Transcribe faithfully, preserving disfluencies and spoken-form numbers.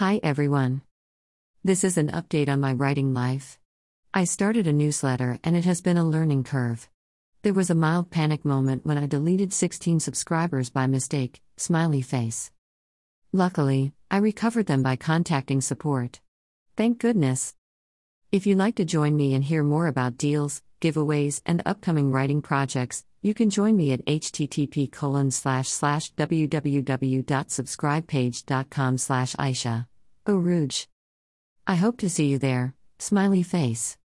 Hi everyone. This is an update on my writing life. I started a newsletter and it has been a learning curve. There was a mild panic moment when I deleted sixteen subscribers by mistake, smiley face. Luckily, I recovered them by contacting support. Thank goodness. If you'd like to join me and hear more about deals, giveaways, and upcoming writing projects, you can join me at h t t p colon slash slash w w w dot subscribepage dot com slash Aisha Orouj. I hope to see you there, smiley face.